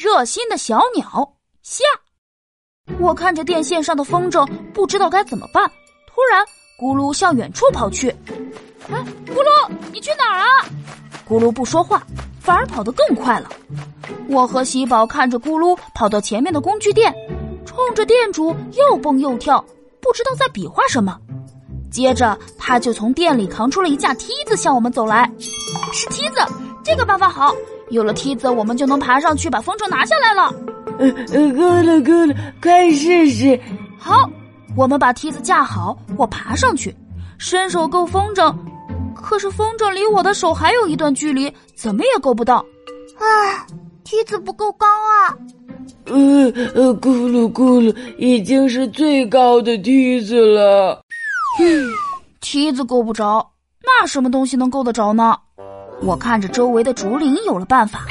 热心的小鸟下。我看着电线上的风筝，不知道该怎么办。突然，咕噜向远处跑去。哎，咕噜，你去哪儿啊？咕噜不说话，反而跑得更快了。我和喜宝看着咕噜跑到前面的工具店，冲着店主又蹦又跳，不知道在比划什么。接着，他就从店里扛出了一架梯子向我们走来。是梯子，这个办法好。有了梯子，我们就能爬上去把风筝拿下来了。咕噜咕噜，快试试！好，我们把梯子架好，我爬上去，伸手够风筝，可是风筝离我的手还有一段距离，怎么也够不到。唉，梯子不够高啊！咕噜咕噜，已经是最高的梯子了。梯子够不着，那什么东西能够得着呢？我看着周围的竹林有了办法，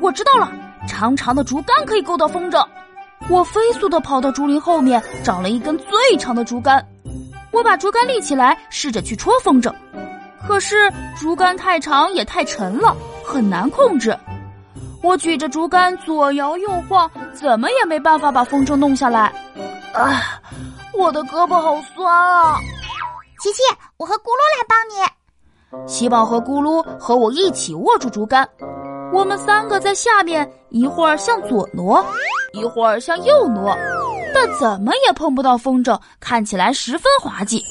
我知道了，长长的竹竿可以够到风筝。我飞速地跑到竹林后面，找了一根最长的竹竿，我把竹竿立起来，试着去戳风筝。可是竹竿太长也太沉了，很难控制。我举着竹竿左摇右晃，怎么也没办法把风筝弄下来。啊，我的胳膊好酸啊！琪琪，我和咕噜来帮你。喜宝和咕噜和我一起握住竹竿，我们三个在下面一会儿向左挪，一会儿向右挪，但怎么也碰不到风筝，看起来十分滑稽。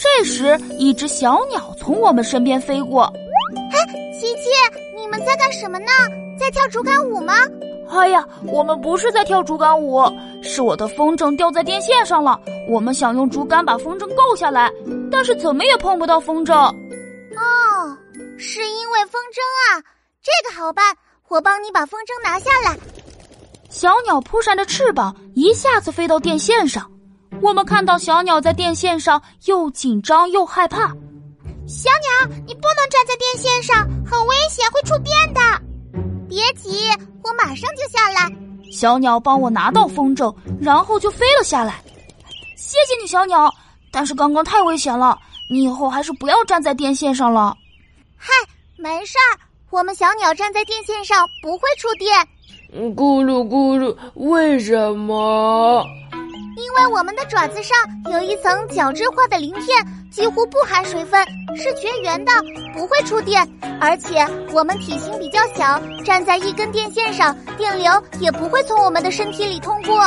这时，一只小鸟从我们身边飞过。哎，琪琪，你们在干什么呢？在跳竹竿舞吗？哎呀，我们不是在跳竹竿舞，是我的风筝掉在电线上了。我们想用竹竿把风筝够下来，但是怎么也碰不到风筝。哦，是因为风筝啊，这个好办，我帮你把风筝拿下来。小鸟扑闪着翅膀，一下子飞到电线上。我们看到小鸟在电线上又紧张又害怕。小鸟，你不能站在电线上，很危险，会触电的。别急，我马上就下来。小鸟帮我拿到风筝，然后就飞了下来。谢谢你，小鸟，但是刚刚太危险了。你以后还是不要站在电线上了。嗨，没事儿，我们小鸟站在电线上不会触电。咕噜咕噜，为什么？因为我们的爪子上有一层角质化的鳞片，几乎不含水分，是绝缘的，不会触电。而且我们体型比较小，站在一根电线上，电流也不会从我们的身体里通过。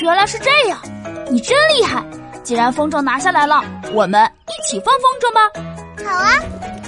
原来是这样，你真厉害。既然风筝拿下来了，我们一起放风筝吧。好啊。